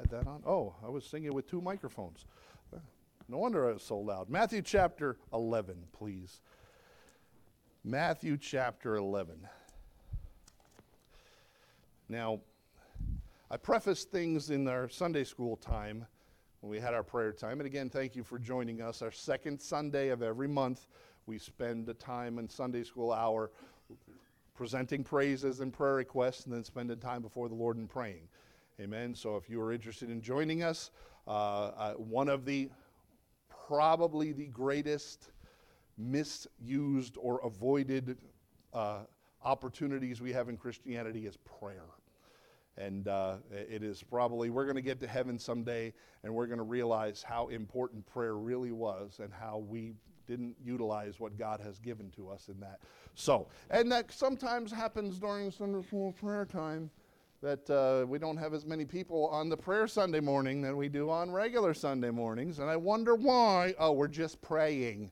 had that on. Oh, I was singing with two microphones. No wonder I was so loud. Matthew chapter 11, please. Matthew chapter 11. Now, I prefaced things in our Sunday school time when we had our prayer time. And again, thank you for joining us. Our second Sunday of every month, we spend the time in Sunday school hour presenting praises and prayer requests, and then spending time before the Lord and praying. Amen. So if you are interested in joining us, one of the probably the greatest misused or avoided opportunities we have in Christianity is prayer. And it is probably, we're going to get to heaven someday, and we're going to realize how important prayer really was and how we didn't utilize what God has given to us in that. So, and that sometimes happens during Sunday school prayer time, that we don't have as many people on the prayer Sunday morning than we do on regular Sunday mornings, and I wonder why. Oh, we're just praying.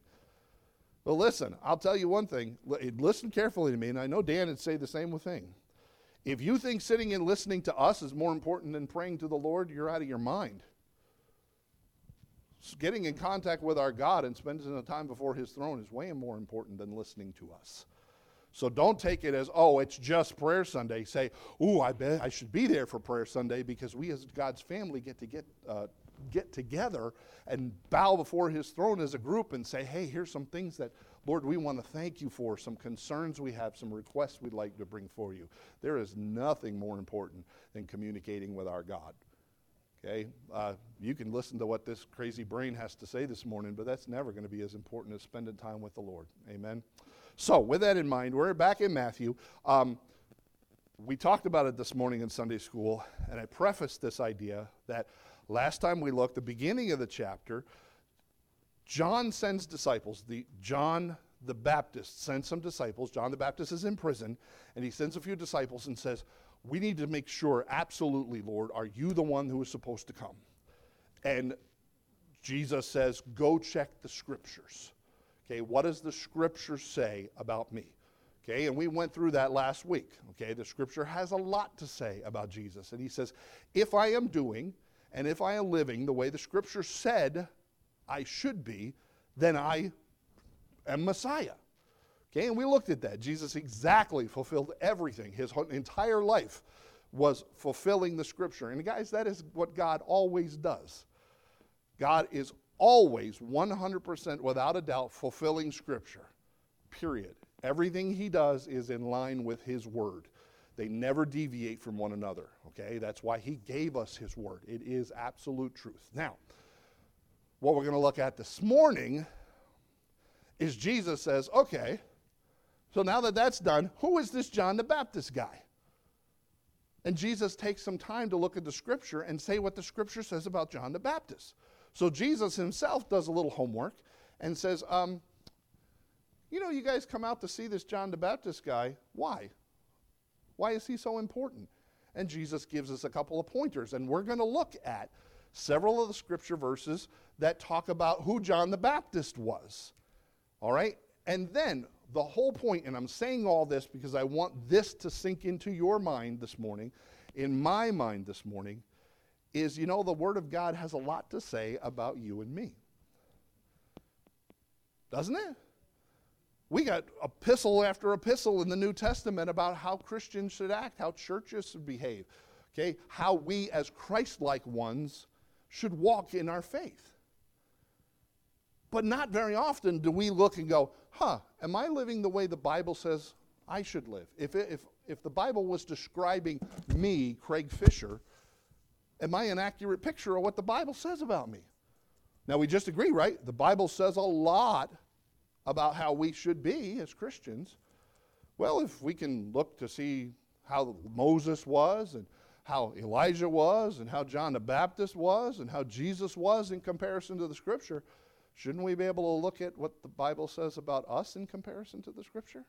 Well, listen, I'll tell you one thing. Listen carefully to me, and I know Dan would say the same thing. If you think sitting and listening to us is more important than praying to the Lord, you're out of your mind. Getting in contact with our God and spending the time before His throne is way more important than listening to us. So don't take it as, oh, it's just prayer Sunday. Say, ooh, I bet I should be there for prayer Sunday, because we as God's family get together and bow before His throne as a group and say, hey, here's some things that, Lord, we want to thank you for, some concerns we have, some requests we'd like to bring for you. There is nothing more important than communicating with our God. Okay, you can listen to what this crazy brain has to say this morning, but that's never going to be as important as spending time with the Lord. Amen. So with that in mind, we're back in Matthew. We talked about it this morning in Sunday school, and I prefaced this idea that last time we looked, the beginning of the chapter, John sends disciples. John the Baptist sends some disciples. John the Baptist is in prison, and he sends a few disciples and says, we need to make sure, absolutely, Lord, are you the one who is supposed to come? And Jesus says, go check the scriptures. Okay, what does the scripture say about me? Okay, and we went through that last week. Okay, the scripture has a lot to say about Jesus. And he says, if I am doing and if I am living the way the scripture said I should be, then I am Messiah. Okay, and we looked at that. Jesus exactly fulfilled everything. His entire life was fulfilling the scripture. And guys, that is what God always does. God is always 100% without a doubt fulfilling scripture, period. Everything he does is in line with his word. They never deviate from one another, okay? That's why he gave us his word. It is absolute truth. Now, what we're going to look at this morning is Jesus says, okay, so now that that's done, who is this John the Baptist guy? And Jesus takes some time to look at the scripture and say what the scripture says about John the Baptist. So Jesus himself does a little homework and says, you know, you guys come out to see this John the Baptist guy. Why? Why is he so important? And Jesus gives us a couple of pointers, and we're going to look at several of the scripture verses that talk about who John the Baptist was. All right? And then the whole point, and I'm saying all this because I want this to sink into your mind this morning, in my mind this morning, is, you know, the Word of God has a lot to say about you and me. Doesn't it? We got epistle after epistle in the New Testament about how Christians should act, how churches should behave, okay? How we as Christ-like ones should walk in our faith. But not very often do we look and go, huh, am I living the way the Bible says I should live? If the Bible was describing me, Craig Fisher, am I an accurate picture of what the Bible says about me? Now, we just agree, right? The Bible says a lot about how we should be as Christians. Well, if we can look to see how Moses was and how Elijah was and how John the Baptist was and how Jesus was in comparison to the Scripture, shouldn't we be able to look at what the Bible says about us in comparison to the Scripture?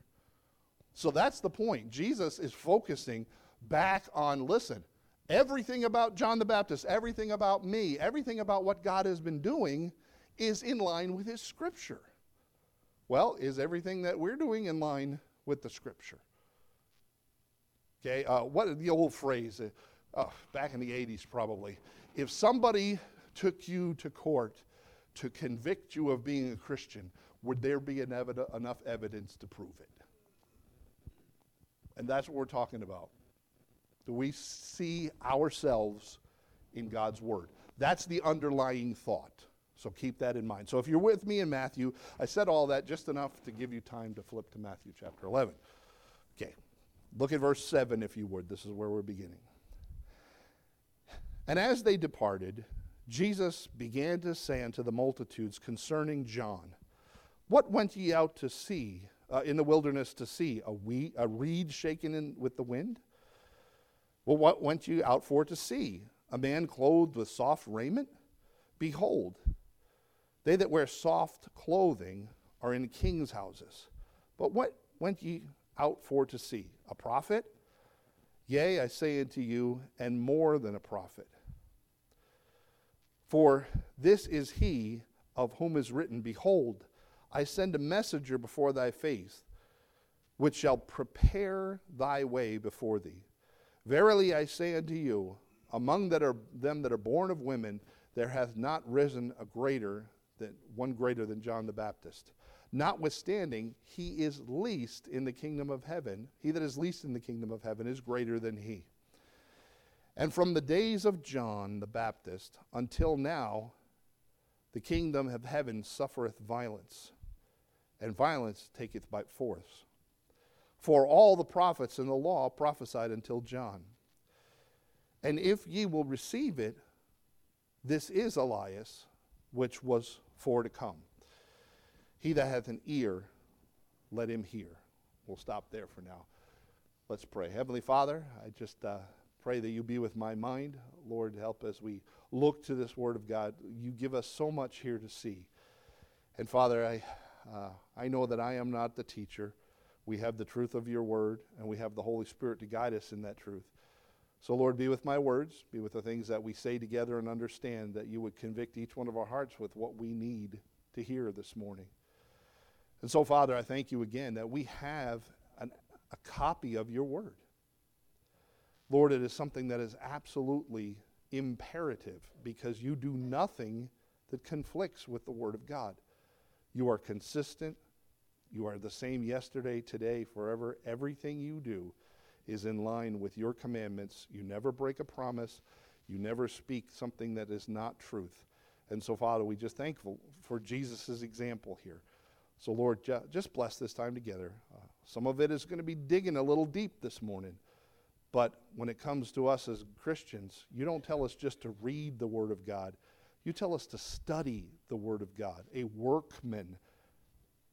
So that's the point. Jesus is focusing back on, listen, everything about John the Baptist, everything about me, everything about what God has been doing is in line with his Scripture. Well, is everything that we're doing in line with the Scripture? Okay, what the old phrase, back in the 80s probably, if somebody took you to court to convict you of being a Christian, would there be enough evidence to prove it? And that's what we're talking about. Do we see ourselves in God's Word? That's the underlying thought. So keep that in mind. So if you're with me in Matthew, I said all that just enough to give you time to flip to Matthew chapter 11. Okay, look at verse 7 if you would. This is where we're beginning. And as they departed, Jesus began to say unto the multitudes concerning John, what went ye out to see in the wilderness to see? A reed shaken with the wind? Well, what went you out for to see? A man clothed with soft raiment? Behold, they that wear soft clothing are in kings' houses. But what went ye out for to see? A prophet? Yea, I say unto you, and more than a prophet. For this is he of whom is written, behold, I send a messenger before thy face, which shall prepare thy way before thee. Verily I say unto you, among them that are born of women, there hath not risen one greater than John the Baptist. Notwithstanding, he is least in the kingdom of heaven. He that is least in the kingdom of heaven is greater than he. And from the days of John the Baptist until now, the kingdom of heaven suffereth violence, and violence taketh by force. For all the prophets and the law prophesied until John. And if ye will receive it, this is Elias, which was for to come. He that hath an ear, let him hear. We'll stop there for now. Let's pray. Heavenly Father, I just pray that you be with my mind. Lord, help as we look to this word of God. You give us so much here to see. And Father, I know that I am not the teacher. We have the truth of your word, and we have the Holy Spirit to guide us in that truth. So, Lord, be with my words, be with the things that we say together and understand, that you would convict each one of our hearts with what we need to hear this morning. And so, Father, I thank you again that we have a copy of your word. Lord, it is something that is absolutely imperative, because you do nothing that conflicts with the word of God. You are consistent. You are the same yesterday, today, forever. Everything you do is in line with your commandments. You never break a promise. You never speak something that is not truth. And so, Father, we just thankful for Jesus' example here. So, Lord, just bless this time together. Some of it is going to be digging a little deep this morning. But when it comes to us as Christians, you don't tell us just to read the Word of God. You tell us to study the Word of God, a workman,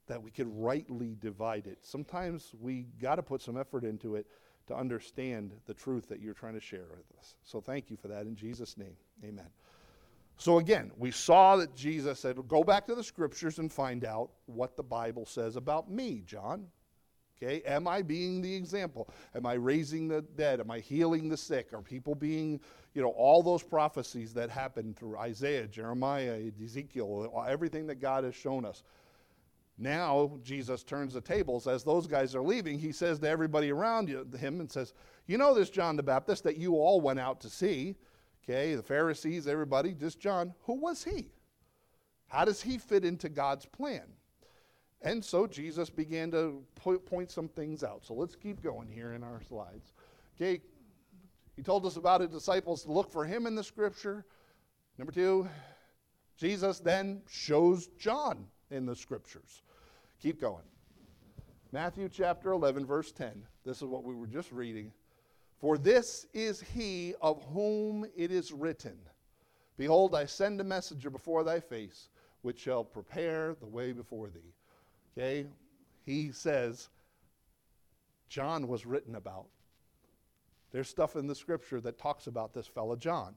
that we could rightly divide it. Sometimes we got to put some effort into it to understand the truth that you're trying to share with us. So thank you for that in Jesus' name. Amen. So again, we saw that Jesus said, go back to the scriptures and find out what the Bible says about me, John. Okay, am I being the example? Am I raising the dead? Am I healing the sick? Are people being, all those prophecies that happened through Isaiah, Jeremiah, Ezekiel, everything that God has shown us. Now Jesus turns the tables. As those guys are leaving, he says to everybody around him and says, this John the Baptist that you all went out to see, okay, the Pharisees, everybody, just John, who was he? How does he fit into God's plan? And so Jesus began to point some things out. So let's keep going here in our slides. Okay, he told us about his disciples to look for him in the scripture. Number two, Jesus then shows John in the scriptures. Keep going. Matthew chapter 11, verse 10. This is what we were just reading. For this is he of whom it is written, behold, I send a messenger before thy face, which shall prepare the way before thee. Okay? He says, John was written about. There's stuff in the scripture that talks about this fella John.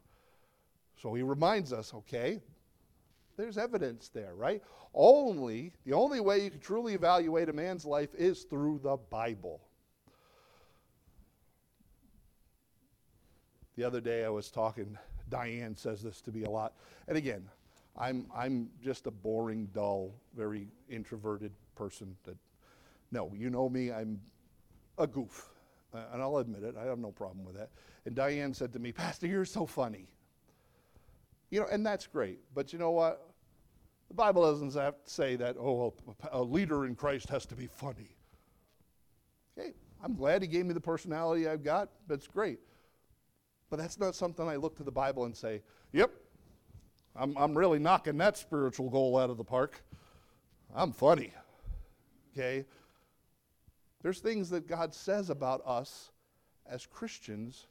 So he reminds us, okay, there's evidence there, right? The only way you can truly evaluate a man's life is through the Bible. The other day I was talking, Diane says this to me a lot. And again, I'm just a boring, dull, very introverted person that, no, you know me, I'm a goof. and I'll admit it, I have no problem with that. And Diane said to me, "Pastor, you're so funny." You know, and that's great, but you know what? The Bible doesn't have to say that, oh, a leader in Christ has to be funny. Okay, I'm glad he gave me the personality I've got. That's great. But that's not something I look to the Bible and say, yep, I'm really knocking that spiritual goal out of the park. I'm funny. Okay? There's things that God says about us as Christians,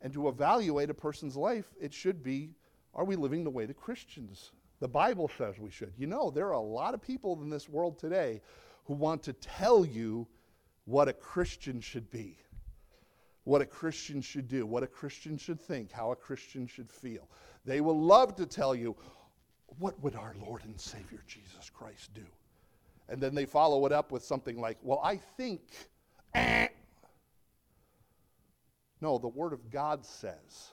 and to evaluate a person's life, it should be, are we living the way the Christians? The Bible says we should. You know, there are a lot of people in this world today who want to tell you what a Christian should be, what a Christian should do, what a Christian should think, how a Christian should feel. They will love to tell you, what would our Lord and Savior Jesus Christ do? And then they follow it up with something like, well, I think. No, the Word of God says.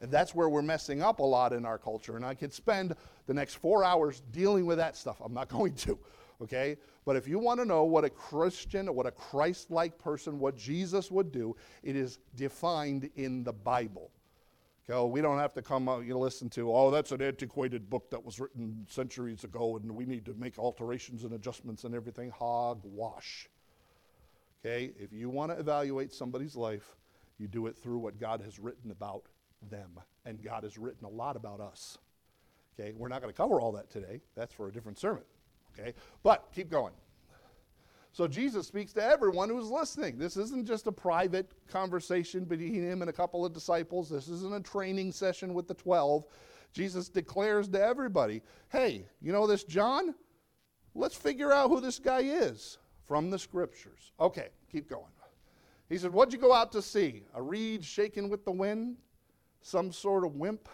And that's where we're messing up a lot in our culture. And I could spend the next 4 hours dealing with that stuff. I'm not going to, okay? But if you want to know what a Christian, what a Christ-like person, what Jesus would do, it is defined in the Bible. Okay, we don't have to come out, you listen to, oh, that's an antiquated book that was written centuries ago, and we need to make alterations and adjustments and everything. Hogwash. Okay, if you want to evaluate somebody's life, you do it through what God has written about them, and God has written a lot about us. Okay, we're not going to cover all that today. That's for a different sermon. Okay, but keep going. So Jesus speaks to everyone who's listening. This isn't just a private conversation between him and a couple of disciples. This isn't a training session with the 12. Jesus declares to everybody, hey, you know this John? Let's figure out who this guy is from the scriptures. Okay, keep going. He said, what'd you go out to see? A reed shaken with the wind? Some sort of wimp?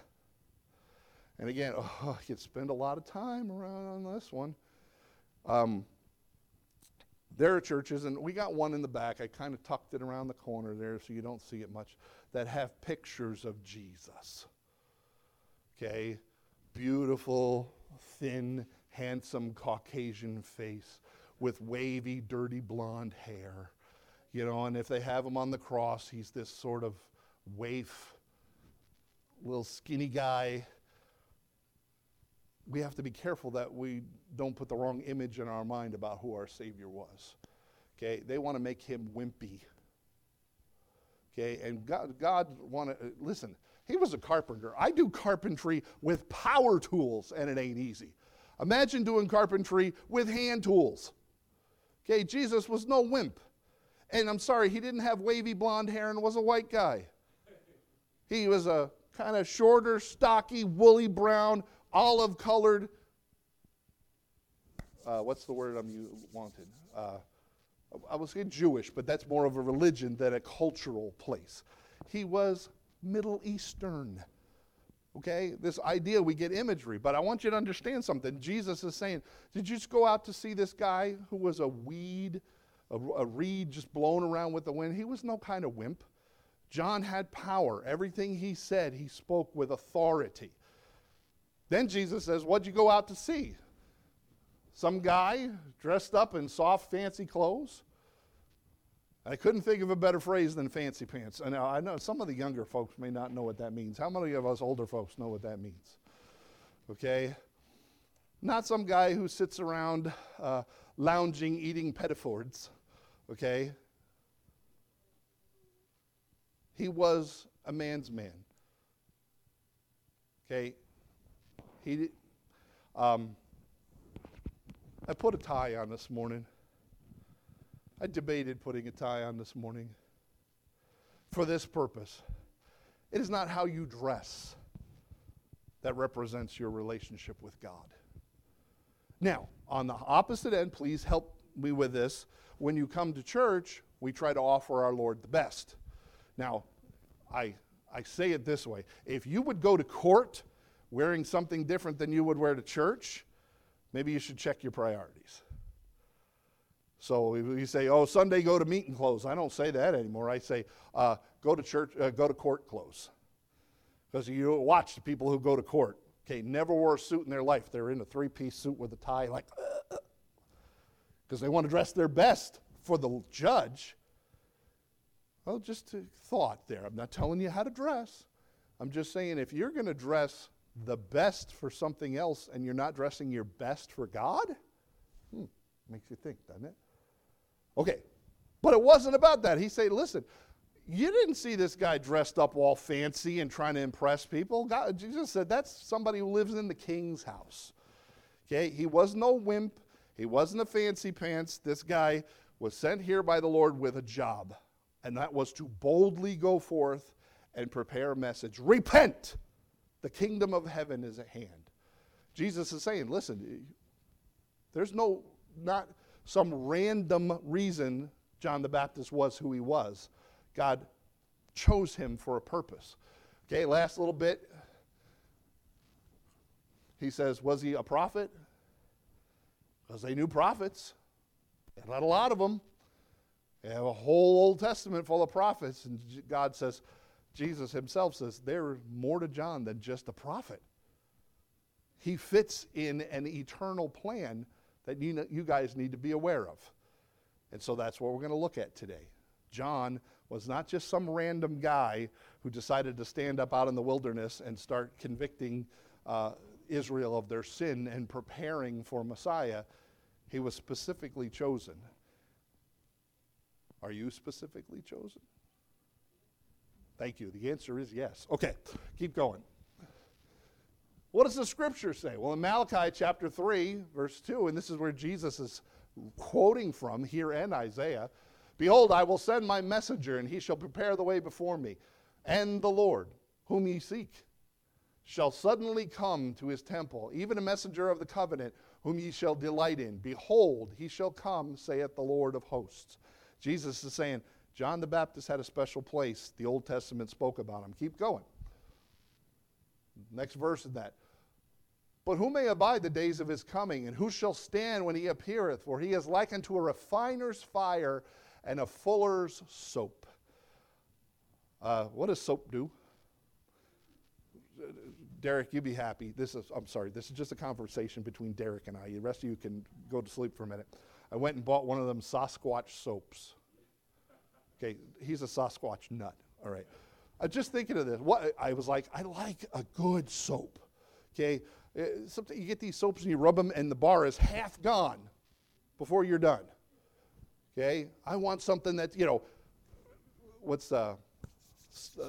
And again, oh, I could spend a lot of time around on this one. There are churches, and we got one in the back, I kind of tucked it around the corner there so you don't see it much, that have pictures of Jesus. Okay? Beautiful, thin, handsome Caucasian face with wavy, dirty blonde hair. You know, and if they have him on the cross, he's this sort of waif, little skinny guy. We have to be careful that we don't put the wrong image in our mind about who our Savior was. Okay, they want to make him wimpy. Okay, and God wanted, listen, he was a carpenter. I do carpentry with power tools, and it ain't easy. Imagine doing carpentry with hand tools. Okay, Jesus was no wimp. And I'm sorry, he didn't have wavy blonde hair and was a white guy. He was a kind of shorter, stocky, woolly brown, olive-colored, what's the word wanted? I was saying Jewish, but that's more of a religion than a cultural place. He was Middle Eastern, okay? This idea, we get imagery, but I want you to understand something. Jesus is saying, did you just go out to see this guy who was a reed just blown around with the wind? He was no kind of wimp. John had power. Everything he said, he spoke with authority. Then Jesus says, what'd you go out to see? Some guy dressed up in soft, fancy clothes? I couldn't think of a better phrase than fancy pants. And I know some of the younger folks may not know what that means. How many of us older folks know what that means? Okay? Not some guy who sits around lounging, eating pettifords. Okay? He was a man's man. Okay? He, I put a tie on this morning. I debated putting a tie on this morning for this purpose. It is not how you dress that represents your relationship with God. Now, on the opposite end, please help me with this. When you come to church, we try to offer our Lord the best. Now, I say it this way. If you would go to court wearing something different than you would wear to church, maybe you should check your priorities. So if you say, oh, Sunday go to meeting clothes, I don't say that anymore. I say, go to church, go to court clothes. Because you watch the people who go to court. Okay, never wore a suit in their life. They're in a three-piece suit with a tie, like, because they want to dress their best for the judge. Well, just a thought there. I'm not telling you how to dress. I'm just saying if you're going to dress the best for something else and you're not dressing your best for God, makes you think, doesn't it? Okay, but it wasn't about that. He said, listen, you didn't see this guy dressed up all fancy and trying to impress people. God, Jesus said that's somebody who lives in the king's house. Okay, he was no wimp. He wasn't a fancy pants. This guy was sent here by the Lord with a job, and that was to boldly go forth and prepare a message. Repent! The kingdom of heaven is at hand. Jesus is saying, listen, there's not some random reason John the Baptist was who he was. God chose him for a purpose. Okay, last little bit. He says, was he a prophet? Because they knew prophets. They had a lot of them. They have a whole Old Testament full of prophets. And God says, Jesus himself says, there's more to John than just a prophet. He fits in an eternal plan that you guys need to be aware of. And so that's what we're going to look at today. John was not just some random guy who decided to stand up out in the wilderness and start convicting Israel of their sin and preparing for Messiah. He was specifically chosen. Are you specifically chosen? Thank you. The answer is yes. Okay, keep going. What does the scripture say? Well, in Malachi chapter 3, verse 2, and this is where Jesus is quoting from here in Isaiah, behold, I will send my messenger, and he shall prepare the way before me. And the Lord, whom ye seek, shall suddenly come to his temple, even a messenger of the covenant, whom ye shall delight in. Behold, he shall come, saith the Lord of hosts. Jesus is saying, John the Baptist had a special place. The Old Testament spoke about him. Keep going. Next verse in that. But who may abide the days of his coming, and who shall stand when he appeareth? For he is like unto a refiner's fire and a fuller's soap. What does soap do? Derek, you'd be happy. This is just a conversation between Derek and I. The rest of you can go to sleep for a minute. I went and bought one of them Sasquatch soaps. Okay, he's a Sasquatch nut. All right. I'm just thinking of this. I like a good soap. Okay, sometimes you get these soaps and you rub them and the bar is half gone before you're done. Okay, I want something that, what's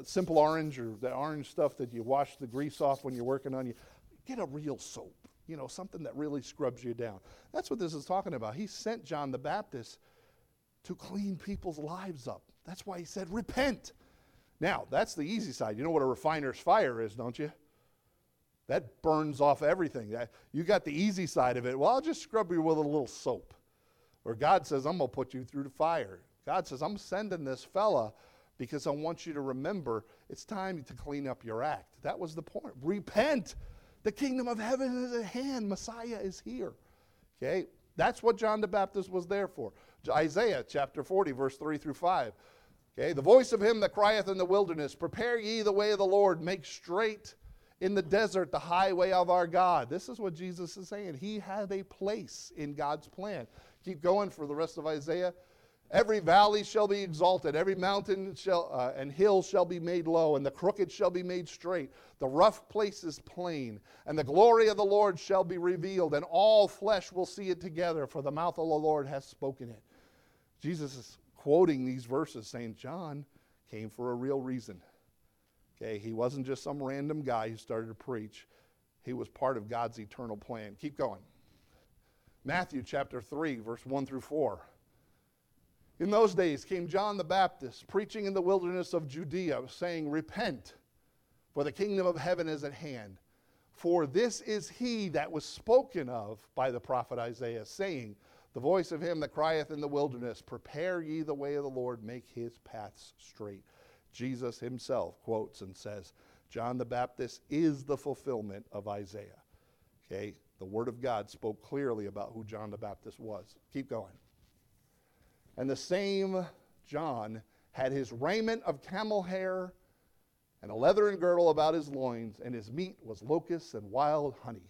simple orange or the orange stuff that you wash the grease off when you're working on you. Get a real soap, something that really scrubs you down. That's what this is talking about. He sent John the Baptist to clean people's lives up. That's why he said, repent. Now, that's the easy side. You know what a refiner's fire is, don't you? That burns off everything. You got the easy side of it. Well, I'll just scrub you with a little soap. Or God says, I'm going to put you through the fire. God says, I'm sending this fella because I want you to remember it's time to clean up your act. That was the point. Repent. The kingdom of heaven is at hand. Messiah is here. Okay? That's what John the Baptist was there for. Isaiah chapter 40, verse 3 through 5. Okay? The voice of him that crieth in the wilderness, prepare ye the way of the Lord, make straight in the desert the highway of our God. This is what Jesus is saying. He had a place in God's plan. Keep going for the rest of Isaiah. Every valley shall be exalted. Every mountain and hill shall be made low. And the crooked shall be made straight. The rough places plain. And the glory of the Lord shall be revealed. And all flesh will see it together. For the mouth of the Lord has spoken it. Jesus is quoting these verses saying, John came for a real reason. Okay, he wasn't just some random guy who started to preach. He was part of God's eternal plan. Keep going. Matthew chapter 3, verse 1 through 4. In those days came John the Baptist, preaching in the wilderness of Judea, saying, repent, for the kingdom of heaven is at hand. For this is he that was spoken of by the prophet Isaiah, saying, the voice of him that crieth in the wilderness, prepare ye the way of the Lord, make his paths straight. Jesus himself quotes and says, John the Baptist is the fulfillment of Isaiah. Okay? The Word of God spoke clearly about who John the Baptist was. Keep going. And the same John had his raiment of camel hair and a leathern girdle about his loins, and his meat was locusts and wild honey.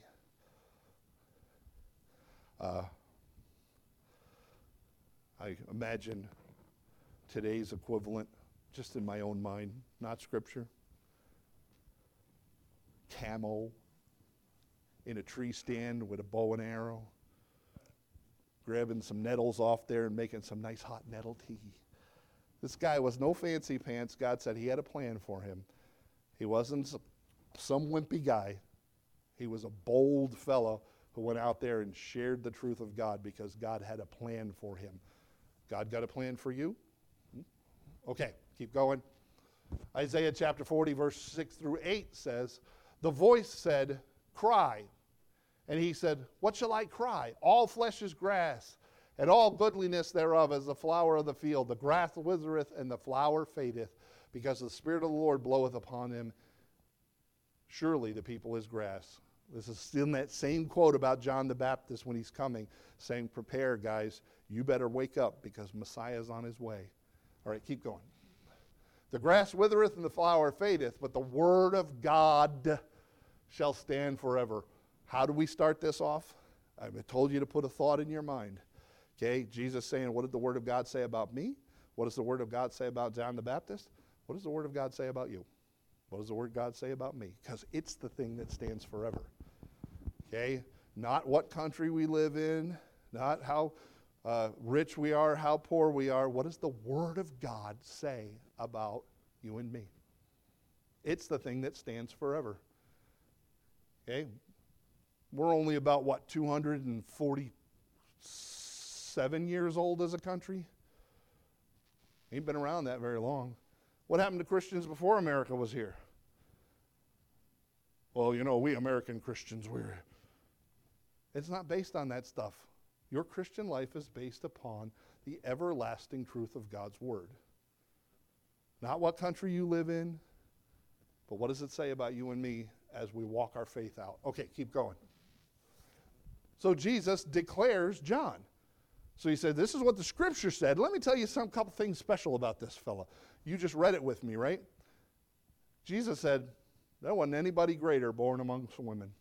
I imagine today's equivalent just in my own mind, not scripture. Camo in a tree stand with a bow and arrow, grabbing some nettles off there and making some nice hot nettle tea. This guy was no fancy pants. God said he had a plan for him. He wasn't some wimpy guy. He was a bold fellow who went out there and shared the truth of God because God had a plan for him. God got a plan for you? Okay, keep going. Isaiah chapter 40, verse 6 through 8 says, "The voice said, 'Cry.' And he said, 'What shall I cry? All flesh is grass, and all goodliness thereof is the flower of the field. The grass withereth, and the flower fadeth, because the Spirit of the Lord bloweth upon him. Surely the people is grass.'" This is still in that same quote about John the Baptist when he's coming, saying, "Prepare, guys. You better wake up, because Messiah is on his way." All right, keep going. "The grass withereth, and the flower fadeth, but the word of God shall stand forever." How do we start this off? I told you to put a thought in your mind. Okay, Jesus saying, what did the word of God say about me? What does the word of God say about John the Baptist? What does the word of God say about you? What does the word of God say about me? Because it's the thing that stands forever. Okay, not what country we live in, not how rich we are, how poor we are. What does the word of God say about you and me? It's the thing that stands forever. Okay, we're only about, what, 247 years old as a country? Ain't been around that very long. What happened to Christians before America was here? Well, you know, we American Christians, we're... It's not based on that stuff. Your Christian life is based upon the everlasting truth of God's word. Not what country you live in, but what does it say about you and me as we walk our faith out? Okay, keep going. So Jesus declares John. So he said, this is what the scripture said. Let me tell you some couple things special about this fella. You just read it with me, right? Jesus said, there wasn't anybody greater born amongst women.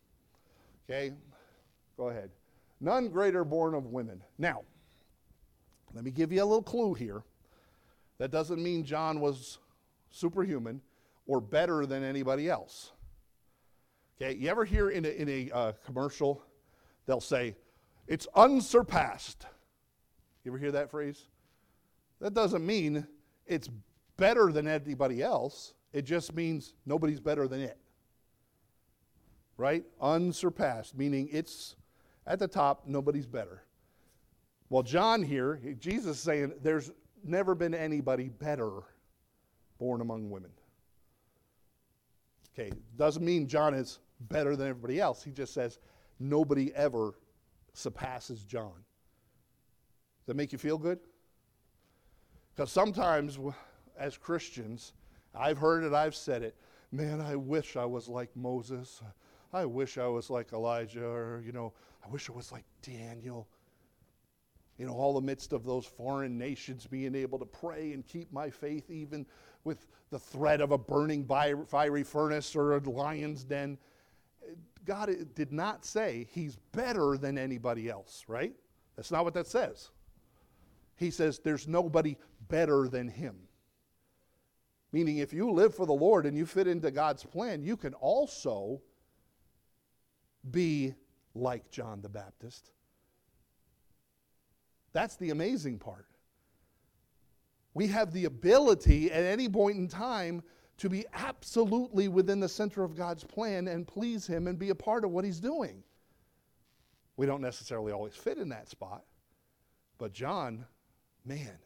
Okay, go ahead. None greater born of women. Now, let me give you a little clue here. That doesn't mean John was superhuman or better than anybody else. Okay, you ever hear in a commercial, they'll say, it's unsurpassed. You ever hear that phrase? That doesn't mean it's better than anybody else. It just means nobody's better than it. Right? Unsurpassed, meaning it's at the top, nobody's better. Well, John here, Jesus is saying there's never been anybody better born among women. Okay, doesn't mean John is better than everybody else. He just says nobody ever surpasses John. Does that make you feel good? Because sometimes as Christians, I've heard it, I've said it, man, I wish I was like Moses. I wish I was like Elijah, or, you know, I wish I was like Daniel. You know, all amidst of those foreign nations being able to pray and keep my faith even with the threat of a burning fiery furnace or a lion's den. God did not say he's better than anybody else, right? That's not what that says. He says there's nobody better than him. Meaning if you live for the Lord and you fit into God's plan, you can also be like John the Baptist. That's the amazing part. We have the ability at any point in time to be absolutely within the center of God's plan and please him and be a part of what he's doing. We don't necessarily always fit in that spot. But John, man,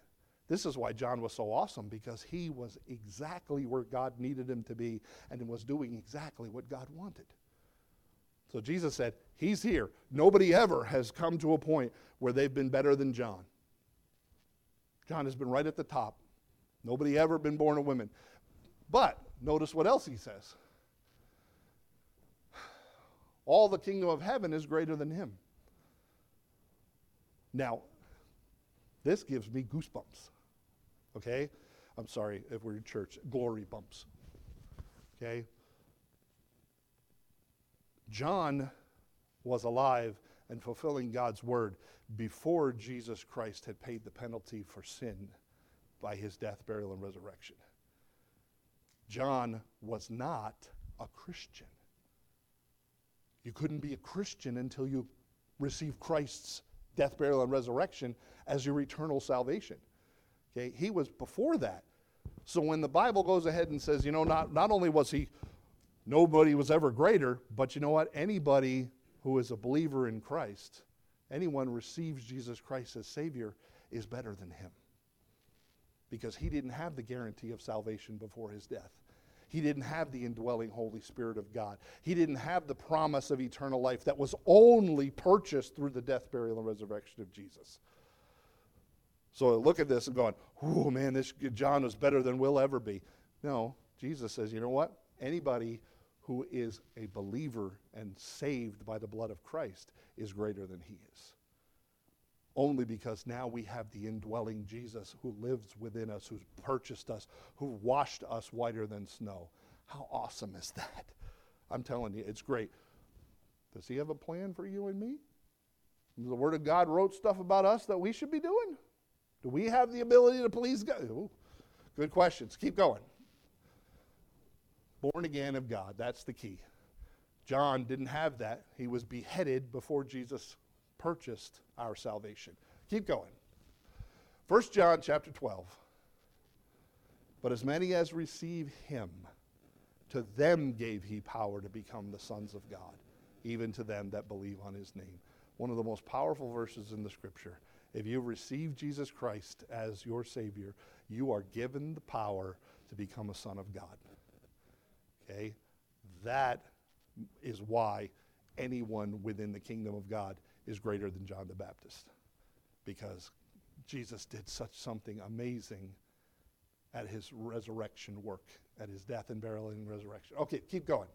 this is why John was so awesome, because he was exactly where God needed him to be and was doing exactly what God wanted. So Jesus said, he's here. Nobody ever has come to a point where they've been better than John. John has been right at the top. Nobody ever been born a woman. But notice what else he says. All the kingdom of heaven is greater than him. Now, this gives me goosebumps. Okay? I'm sorry if we're in church. Glory bumps. Okay? John was alive and fulfilling God's word before Jesus Christ had paid the penalty for sin by his death, burial, and resurrection. John was not a Christian. You couldn't be a Christian until you received Christ's death, burial, and resurrection as your eternal salvation. Okay, he was before that. So when the Bible goes ahead and says, you know, not only was he, nobody was ever greater, but you know what? Anybody who is a believer in Christ, anyone receives Jesus Christ as Savior, is better than him. Because he didn't have the guarantee of salvation before his death. He didn't have the indwelling Holy Spirit of God. He didn't have the promise of eternal life that was only purchased through the death, burial, and resurrection of Jesus. So I look at this and going, oh man, this John is better than we'll ever be. No, Jesus says, you know what? Anybody who is a believer and saved by the blood of Christ is greater than he is. Only because now we have the indwelling Jesus who lives within us, who's purchased us, who washed us whiter than snow. How awesome is that? I'm telling you, it's great. Does he have a plan for you and me? The Word of God wrote stuff about us that we should be doing. Do we have the ability to please God? Ooh, good questions. Keep going. Born again of God, that's the key. John didn't have that. He was beheaded before Jesus purchased our salvation. Keep going. 1 John chapter 12. But as many as receive him, to them gave he power to become the sons of God, even to them that believe on his name. One of the most powerful verses in the Scripture. If you receive Jesus Christ as your Savior, you are given the power to become a son of God. Okay? That is why anyone within the kingdom of God is greater than John the Baptist, because Jesus did such something amazing at his resurrection work, at his death and burial and resurrection. Okay, keep going.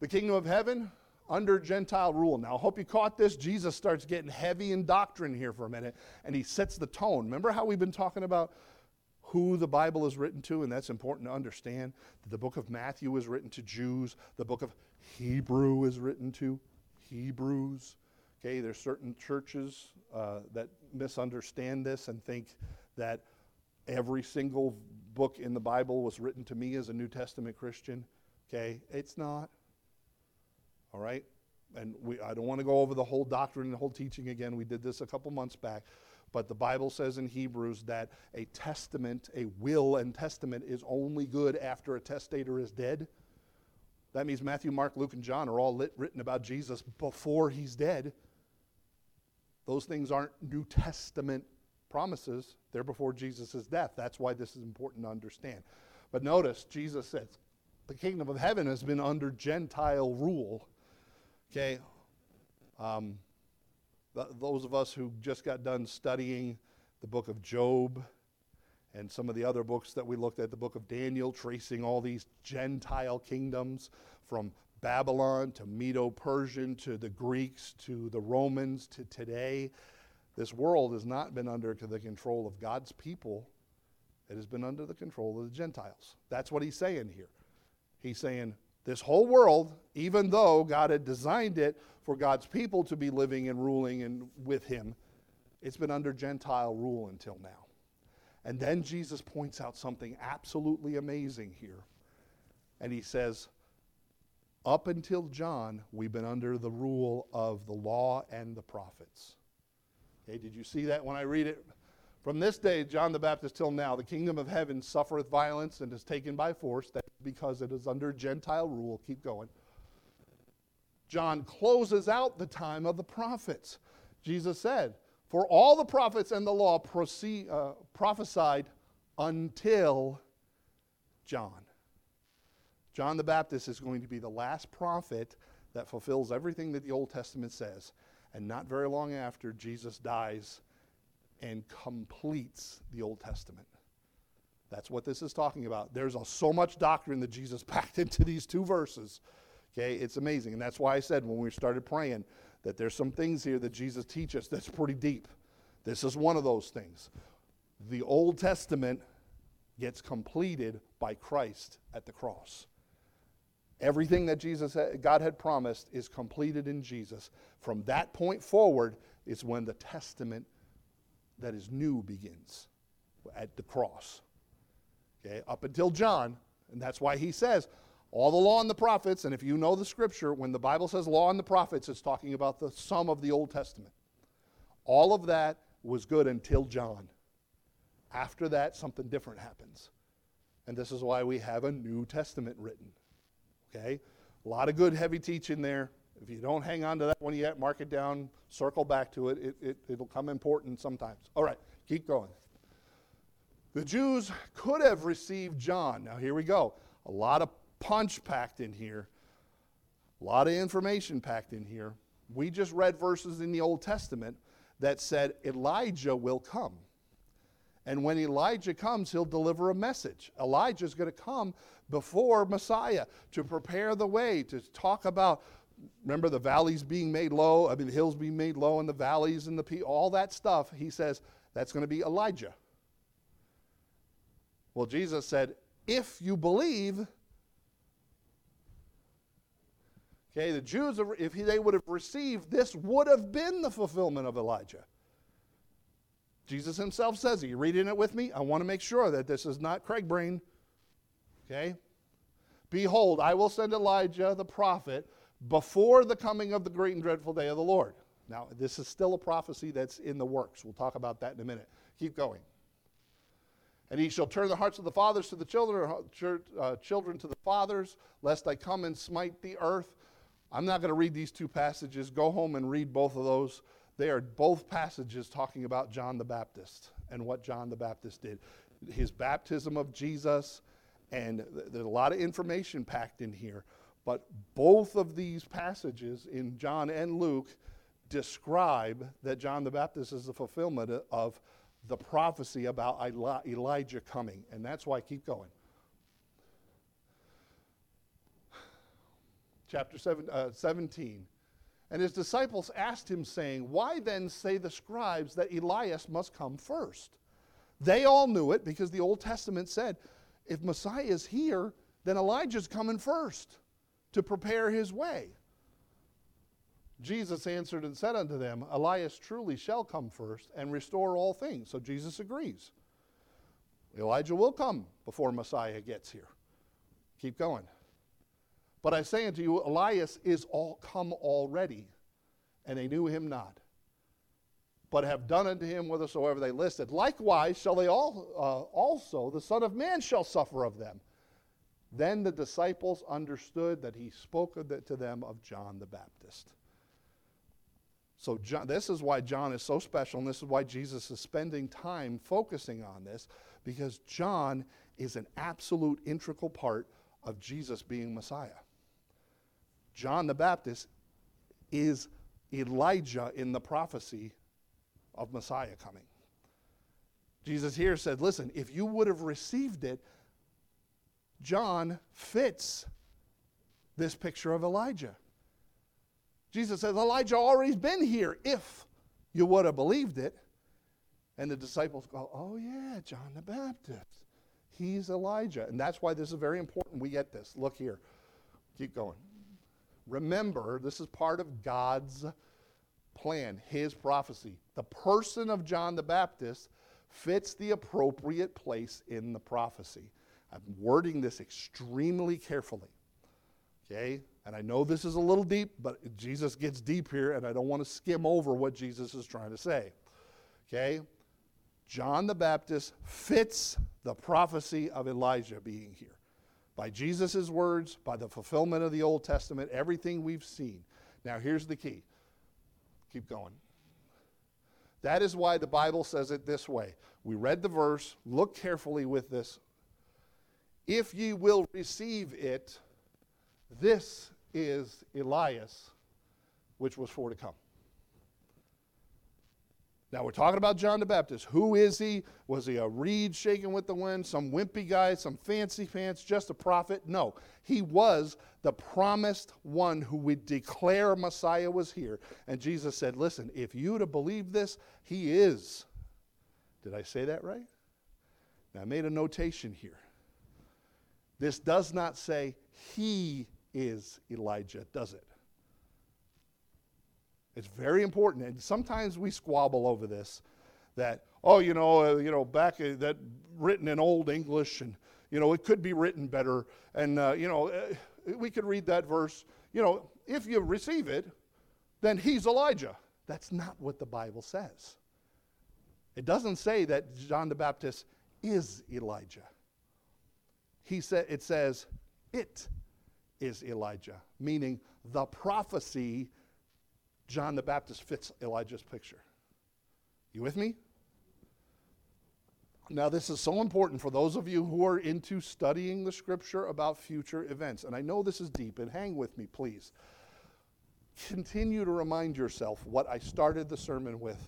The kingdom of heaven under Gentile rule. Now, I hope you caught this. Jesus starts getting heavy in doctrine here for a minute, and he sets the tone. Remember how we've been talking about who the Bible is written to, and that's important to understand. The book of Matthew is written to Jews. The book of Hebrew is written to Hebrews. Okay, there's certain churches that misunderstand this and think that every single book in the Bible was written to me as a New Testament Christian. Okay, it's not. All right? And I don't want to go over the whole doctrine and the whole teaching again. We did this a couple months back. But the Bible says in Hebrews that a testament, a will and testament, is only good after a testator is dead. That means Matthew, Mark, Luke, and John are all written about Jesus before he's dead. Those things aren't New Testament promises. They're before Jesus' death. That's why this is important to understand. But notice, Jesus says, the kingdom of heaven has been under Gentile rule. Okay? Those of us who just got done studying the book of Job and some of the other books that we looked at, the book of Daniel, tracing all these Gentile kingdoms from Babylon to Medo-Persian to the Greeks to the Romans to today. This world has not been under the control of God's people. It has been under the control of the Gentiles. That's what he's saying here. He's saying this whole world, even though God had designed it for God's people to be living and ruling and with him, it's been under Gentile rule until now. And then Jesus points out something absolutely amazing here. And he says, up until John, we've been under the rule of the law and the prophets. Okay, did you see that when I read it? From this day, John the Baptist, till now, the kingdom of heaven suffereth violence and is taken by force. That's because it is under Gentile rule. Keep going. John closes out the time of the prophets. Jesus said, for all the prophets and the law prophesied until John. John the Baptist is going to be the last prophet that fulfills everything that the Old Testament says. And not very long after, Jesus dies and completes the Old Testament. That's what this is talking about. There's so much doctrine that Jesus packed into these two verses. Okay, it's amazing. And that's why I said when we started praying, that there's some things here that Jesus teaches that's pretty deep. This is one of those things. The Old Testament gets completed by Christ at the cross. Everything that God had promised is completed in Jesus. From that point forward is when the testament that is new begins, at the cross. Okay, up until John, And that's why he says, all the law and the prophets, and if you know the scripture, when the Bible says law and the prophets, it's talking about the sum of the Old Testament. All of that was good until John. After that, something different happens. And this is why we have a New Testament written. Okay? A lot of good heavy teaching there. If you don't hang on to that one yet, mark it down, circle back to it. It'll come important sometimes. All right, keep going. The Jews could have received John. Now here we go. A lot of punch packed in here. A lot of information packed in here. We just read verses in the Old Testament that said Elijah will come. And when Elijah comes, he'll deliver a message. Elijah's going to come before Messiah to prepare the way, to talk about, remember, the valleys being made low, the hills being made low, and the valleys and all that stuff. He says, that's going to be Elijah. Well, Jesus said, if you believe. Okay, the Jews, if they would have received, this would have been the fulfillment of Elijah. Jesus himself says, are you reading it with me? I want to make sure that this is not Craig brain. Okay? Behold, I will send Elijah the prophet before the coming of the great and dreadful day of the Lord. Now, this is still a prophecy that's in the works. We'll talk about that in a minute. Keep going. And he shall turn the hearts of the fathers to the children, children to the fathers, lest I come and smite the earth. I'm not going to read these two passages. Go home and read both of those. They are both passages talking about John the Baptist and what John the Baptist did. His baptism of Jesus, and there's a lot of information packed in here. But both of these passages in John and Luke describe that John the Baptist is the fulfillment of the prophecy about Elijah coming. And that's why I keep going. Chapter 17. And his disciples asked him, saying, why then say the scribes that Elias must come first? They all knew it, because the Old Testament said, if Messiah is here, then Elijah's coming first to prepare his way. Jesus answered and said unto them, Elias truly shall come first and restore all things. So Jesus agrees. Elijah will come before Messiah gets here. Keep going. But I say unto you, Elias is come already, and they knew him not, but have done unto him whithersoever they listed. Likewise shall they all also, the Son of Man shall suffer of them. Then the disciples understood that he spoke to them of John the Baptist. So this is why John is so special, and this is why Jesus is spending time focusing on this, because John is an absolute integral part of Jesus being Messiah. John the Baptist is Elijah in the prophecy of Messiah coming. Jesus here said, listen, if you would have received it, John fits this picture of Elijah. Jesus says, Elijah already's been here if you would have believed it. And the disciples go, oh yeah, John the Baptist. He's Elijah. And that's why this is very important. We get this. Look here. Keep going. Remember, this is part of God's plan, his prophecy. The person of John the Baptist fits the appropriate place in the prophecy. I'm wording this extremely carefully. Okay? And I know this is a little deep, but Jesus gets deep here, and I don't want to skim over what Jesus is trying to say. Okay? John the Baptist fits the prophecy of Elijah being here. By Jesus' words, by the fulfillment of the Old Testament, everything we've seen. Now here's the key. Keep going. That is why the Bible says it this way. We read the verse. Look carefully with this. If ye will receive it, this is Elias, which was for to come. Now, we're talking about John the Baptist. Who is he? Was he a reed shaken with the wind? Some wimpy guy? Some fancy pants? Just a prophet? No. He was the promised one who would declare Messiah was here. And Jesus said, listen, if you'd have believed this, he is. Did I say that right? Now, I made a notation here. This does not say he is Elijah, does it? It's very important, and sometimes we squabble over this, that, back that written in Old English, and You know, it could be written better. And, we could read that verse. You know, if you receive it, then he's Elijah. That's not what the Bible says. It doesn't say that John the Baptist is Elijah. It says, it is Elijah, meaning the prophecy John the Baptist fits Elijah's picture. You with me? Now, this is so important for those of you who are into studying the scripture about future events. And I know this is deep, and hang with me, please. Continue to remind yourself what I started the sermon with.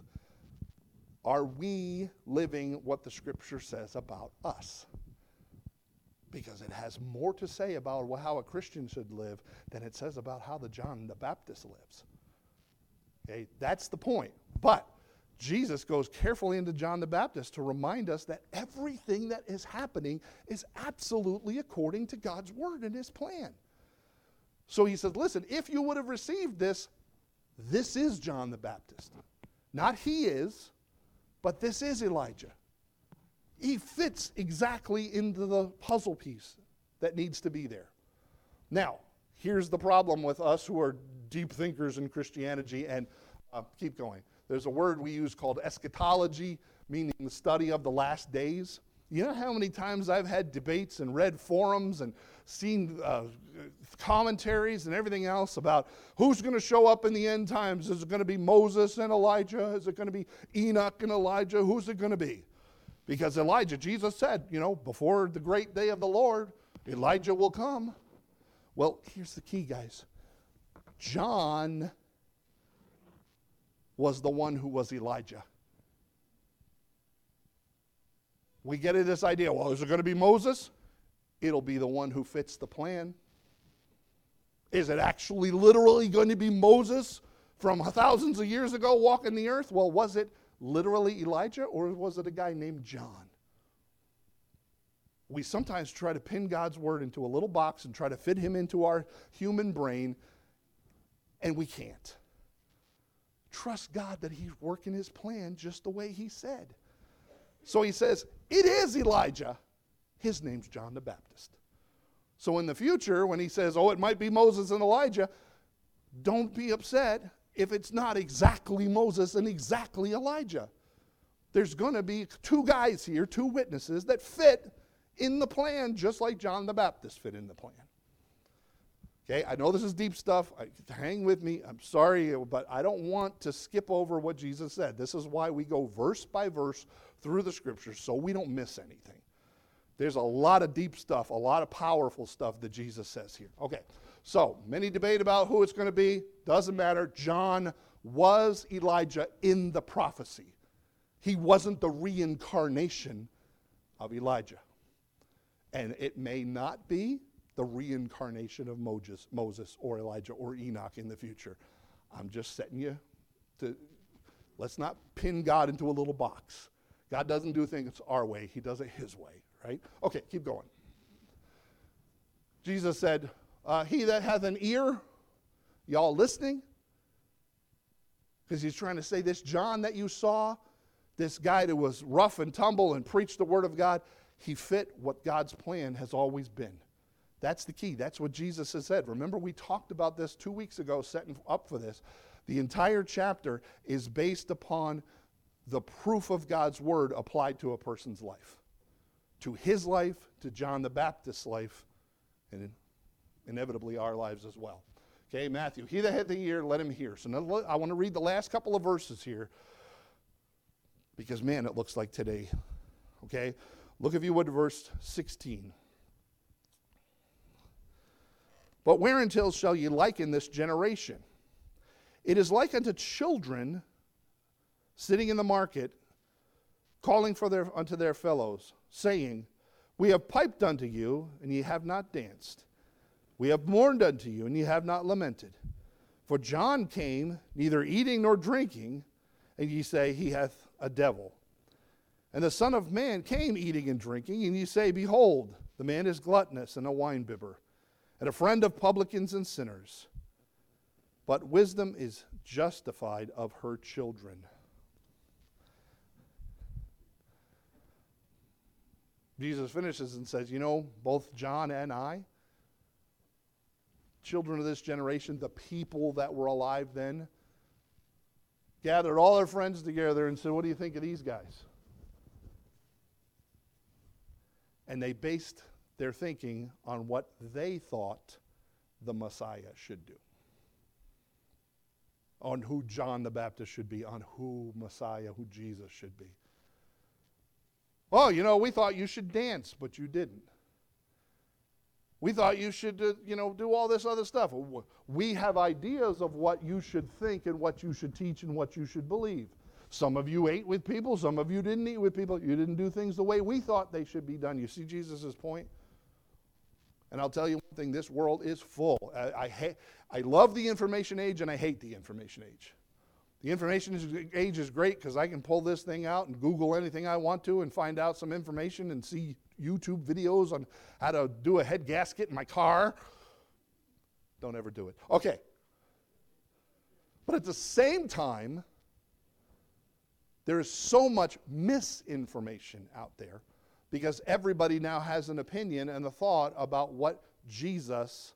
Are we living what the scripture says about us? Because it has more to say about how a Christian should live than it says about how the John the Baptist lives. Okay, that's the point. But Jesus goes carefully into John the Baptist to remind us that everything that is happening is absolutely according to God's word and his plan. So he says, listen, if you would have received this, this is John the Baptist. Not he is, but this is Elijah. He fits exactly into the puzzle piece that needs to be there. Now, here's the problem with us who are deep thinkers in Christianity, and keep going. There's a word we use called eschatology, meaning the study of the last days. You know how many times I've had debates and read forums and seen commentaries and everything else about who's going to show up in the end times? Is it going to be Moses and Elijah? Is it going to be Enoch and Elijah? Who's it going to be? Because Elijah, Jesus said, you know, before the great day of the Lord, Elijah will come. Well, here's the key, guys. John was the one who was Elijah. We get into this idea, well, is it going to be Moses? It'll be the one who fits the plan. Is it actually literally going to be Moses from thousands of years ago walking the earth? Well, was it literally Elijah, or was it a guy named John? We sometimes try to pin God's word into a little box and try to fit him into our human brain, and we can't. Trust God that he's working his plan just the way he said. So he says, it is Elijah. His name's John the Baptist. So in the future, when he says, oh, it might be Moses and Elijah, don't be upset if it's not exactly Moses and exactly Elijah. There's going to be two guys here, two witnesses that fit in the plan just like John the Baptist fit in the plan. Okay, I know this is deep stuff. Hang with me. I'm sorry, but I don't want to skip over what Jesus said. This is why we go verse by verse through the scriptures, so we don't miss anything. There's a lot of deep stuff, a lot of powerful stuff that Jesus says here. Okay, so many debate about who it's going to be. Doesn't matter. John was Elijah in the prophecy. He wasn't the reincarnation of Elijah. And it may not be the reincarnation of Moses or Elijah or Enoch in the future. I'm just setting you to, let's not pin God into a little box. God doesn't do things our way. He does it his way, right? Okay, keep going. Jesus said, he that hath an ear, y'all listening? Because he's trying to say this John that you saw, this guy that was rough and tumble and preached the word of God, he fit what God's plan has always been. That's the key. That's what Jesus has said. Remember, we talked about this 2 weeks ago, setting up for this. The entire chapter is based upon the proof of God's word applied to a person's life. To his life, to John the Baptist's life, and inevitably our lives as well. Okay, Matthew, he that hath the ear, let him hear. So now I want to read the last couple of verses here because, man, it looks like today. Okay, look if you would, verse 16. But whereuntil shall ye liken this generation? It is like unto children sitting in the market, calling unto their fellows, saying, we have piped unto you, and ye have not danced. We have mourned unto you, and ye have not lamented. For John came, neither eating nor drinking, and ye say, he hath a devil. And the Son of Man came eating and drinking, and ye say, behold, the man is gluttonous and a winebibber, and a friend of publicans and sinners. But wisdom is justified of her children. Jesus finishes and says, you know, both John and I, children of this generation, the people that were alive then, gathered all their friends together and said, what do you think of these guys? And they based their thinking on what they thought the Messiah should do. On who John the Baptist should be, on who Messiah, who Jesus should be. Oh, you know, we thought you should dance, but you didn't. We thought you should, do all this other stuff. We have ideas of what you should think and what you should teach and what you should believe. Some of you ate with people. Some of you didn't eat with people. You didn't do things the way we thought they should be done. You see Jesus' point? And I'll tell you one thing, this world is full. I love the information age and I hate the information age. The information age is great because I can pull this thing out and Google anything I want to and find out some information and see YouTube videos on how to do a head gasket in my car. Don't ever do it. Okay. But at the same time, there is so much misinformation out there because everybody now has an opinion and a thought about what Jesus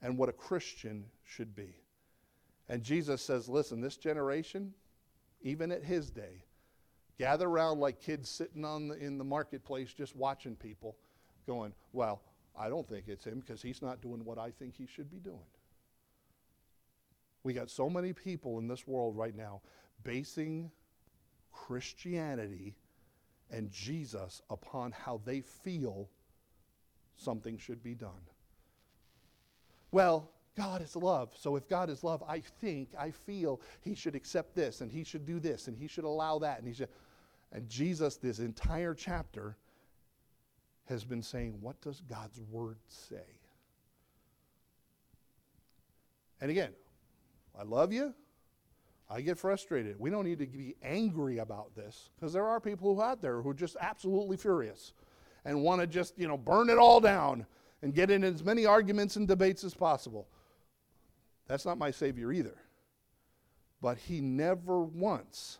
and what a Christian should be. And Jesus says, listen, this generation, even at his day, gather around like kids sitting in the marketplace just watching people going, well, I don't think it's him because he's not doing what I think he should be doing. We got so many people in this world right now basing Christianity and Jesus upon how they feel something should be done. Well, God is love, so if God is love, I feel he should accept this, and he should do this, and he should allow that, and he should. And Jesus, this entire chapter, has been saying, what does God's word say? And again, I love you. I get frustrated. We don't need to be angry about this because there are people who are out there who are just absolutely furious and want to just, burn it all down and get in as many arguments and debates as possible. That's not my Savior either. But he never once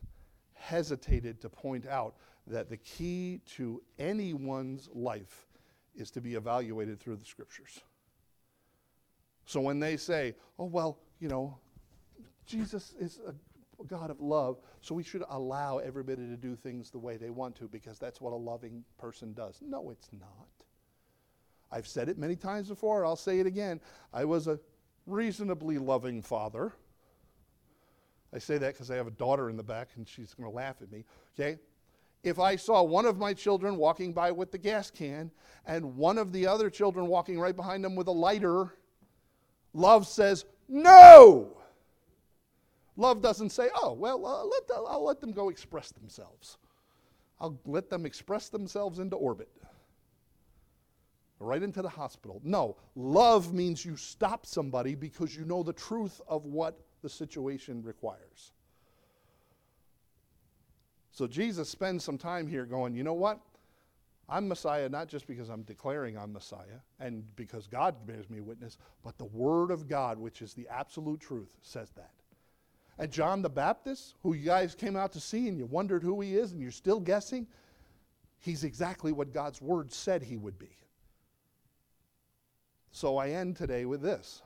hesitated to point out that the key to anyone's life is to be evaluated through the Scriptures. So when they say, oh, well, Jesus is a God of love, so we should allow everybody to do things the way they want to because that's what a loving person does. No, it's not. I've said it many times before. I'll say it again. I was a reasonably loving father. I say that because I have a daughter in the back and she's going to laugh at me. Okay? If I saw one of my children walking by with the gas can and one of the other children walking right behind them with a lighter, love says, no! Love doesn't say, oh, well, I'll let them go express themselves. I'll let them express themselves into orbit. Right into the hospital. No, love means you stop somebody because you know the truth of what the situation requires. So Jesus spends some time here going, you know what? I'm Messiah not just because I'm declaring I'm Messiah and because God bears me witness, but the Word of God, which is the absolute truth, says that. And John the Baptist, who you guys came out to see and you wondered who he is and you're still guessing, he's exactly what God's word said he would be. So I end today with this.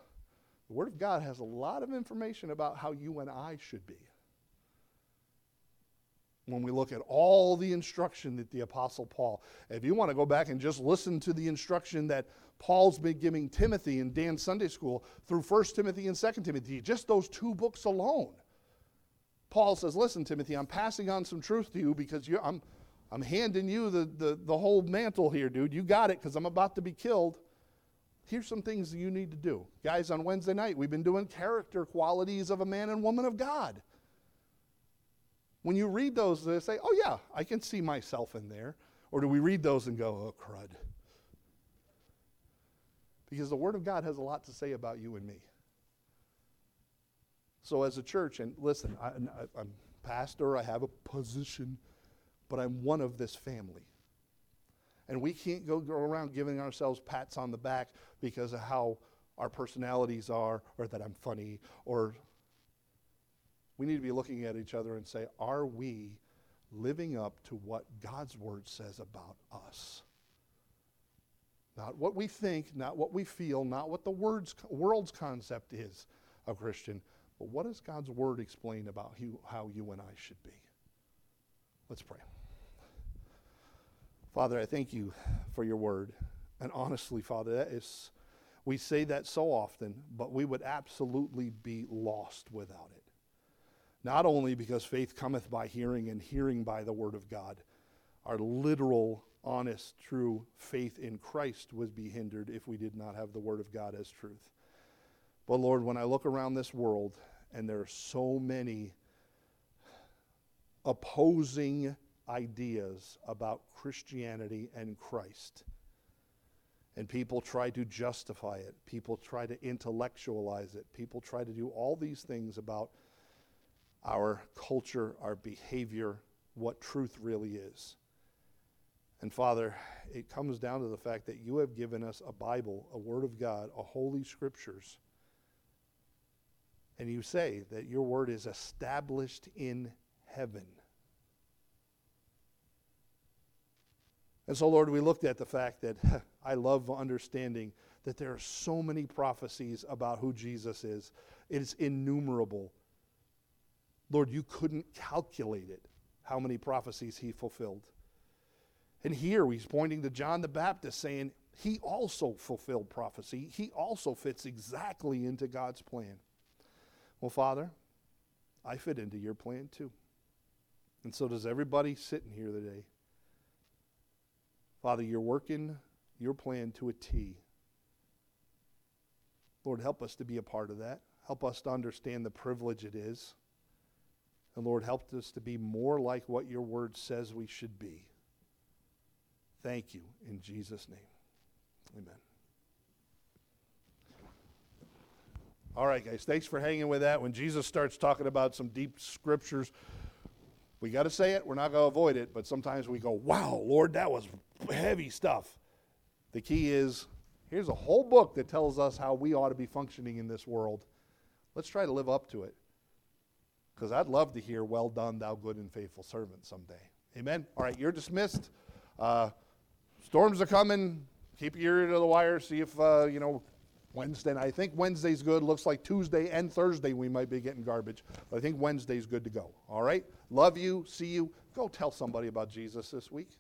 The Word of God has a lot of information about how you and I should be. When we look at all the instruction that the Apostle Paul, if you want to go back and just listen to the instruction that Paul's been giving Timothy in Dan's Sunday School through 1 Timothy and 2 Timothy, just those two books alone. Paul says, listen, Timothy, I'm passing on some truth to you because I'm handing you the whole mantle here, dude. You got it because I'm about to be killed. Here's some things that you need to do. Guys, on Wednesday night, we've been doing character qualities of a man and woman of God. When you read those, they say, oh yeah, I can see myself in there. Or do we read those and go, oh crud? Because the Word of God has a lot to say about you and me. So as a church, and listen, I'm pastor, I have a position, but I'm one of this family. And we can't go around giving ourselves pats on the back because of how our personalities are or that I'm funny. Or we need to be looking at each other and say, are we living up to what God's Word says about us? Not what we think, not what we feel, not what the world's concept is of Christian, but what does God's Word explain about how you and I should be? Let's pray. Father, I thank you for your Word. And honestly, Father, we say that so often, but we would absolutely be lost without it. Not only because faith cometh by hearing and hearing by the Word of God, our literal, honest, true faith in Christ would be hindered if we did not have the Word of God as truth. But Lord, when I look around this world and there are so many opposing ideas about Christianity and Christ, and people try to justify it, people try to intellectualize it, people try to do all these things about our culture, our behavior, what truth really is. And Father, it comes down to the fact that you have given us a Bible, a Word of God, a Holy Scriptures. And you say that your Word is established in heaven. And so, Lord, we looked at the fact that I love understanding that there are so many prophecies about who Jesus is. It is innumerable. Lord, you couldn't calculate it, how many prophecies he fulfilled. And here he's pointing to John the Baptist saying he also fulfilled prophecy. He also fits exactly into God's plan. Well, Father, I fit into your plan too. And so does everybody sitting here today. Father, you're working your plan to a T. Lord, help us to be a part of that. Help us to understand the privilege it is. And Lord, help us to be more like what your Word says we should be. Thank you, in Jesus' name. Amen. All right, guys, thanks for hanging with that. When Jesus starts talking about some deep scriptures, we got to say it. We're not going to avoid it, but sometimes we go, wow, Lord, that was heavy stuff. The key is, here's a whole book that tells us how we ought to be functioning in this world. Let's try to live up to it, because I'd love to hear, well done, thou good and faithful servant someday. Amen? All right, you're dismissed. Storms are coming. Keep your ear to the wire. See if, Wednesday. I think Wednesday's good. Looks like Tuesday and Thursday we might be getting garbage. But I think Wednesday's good to go. All right? Love you. See you. Go tell somebody about Jesus this week.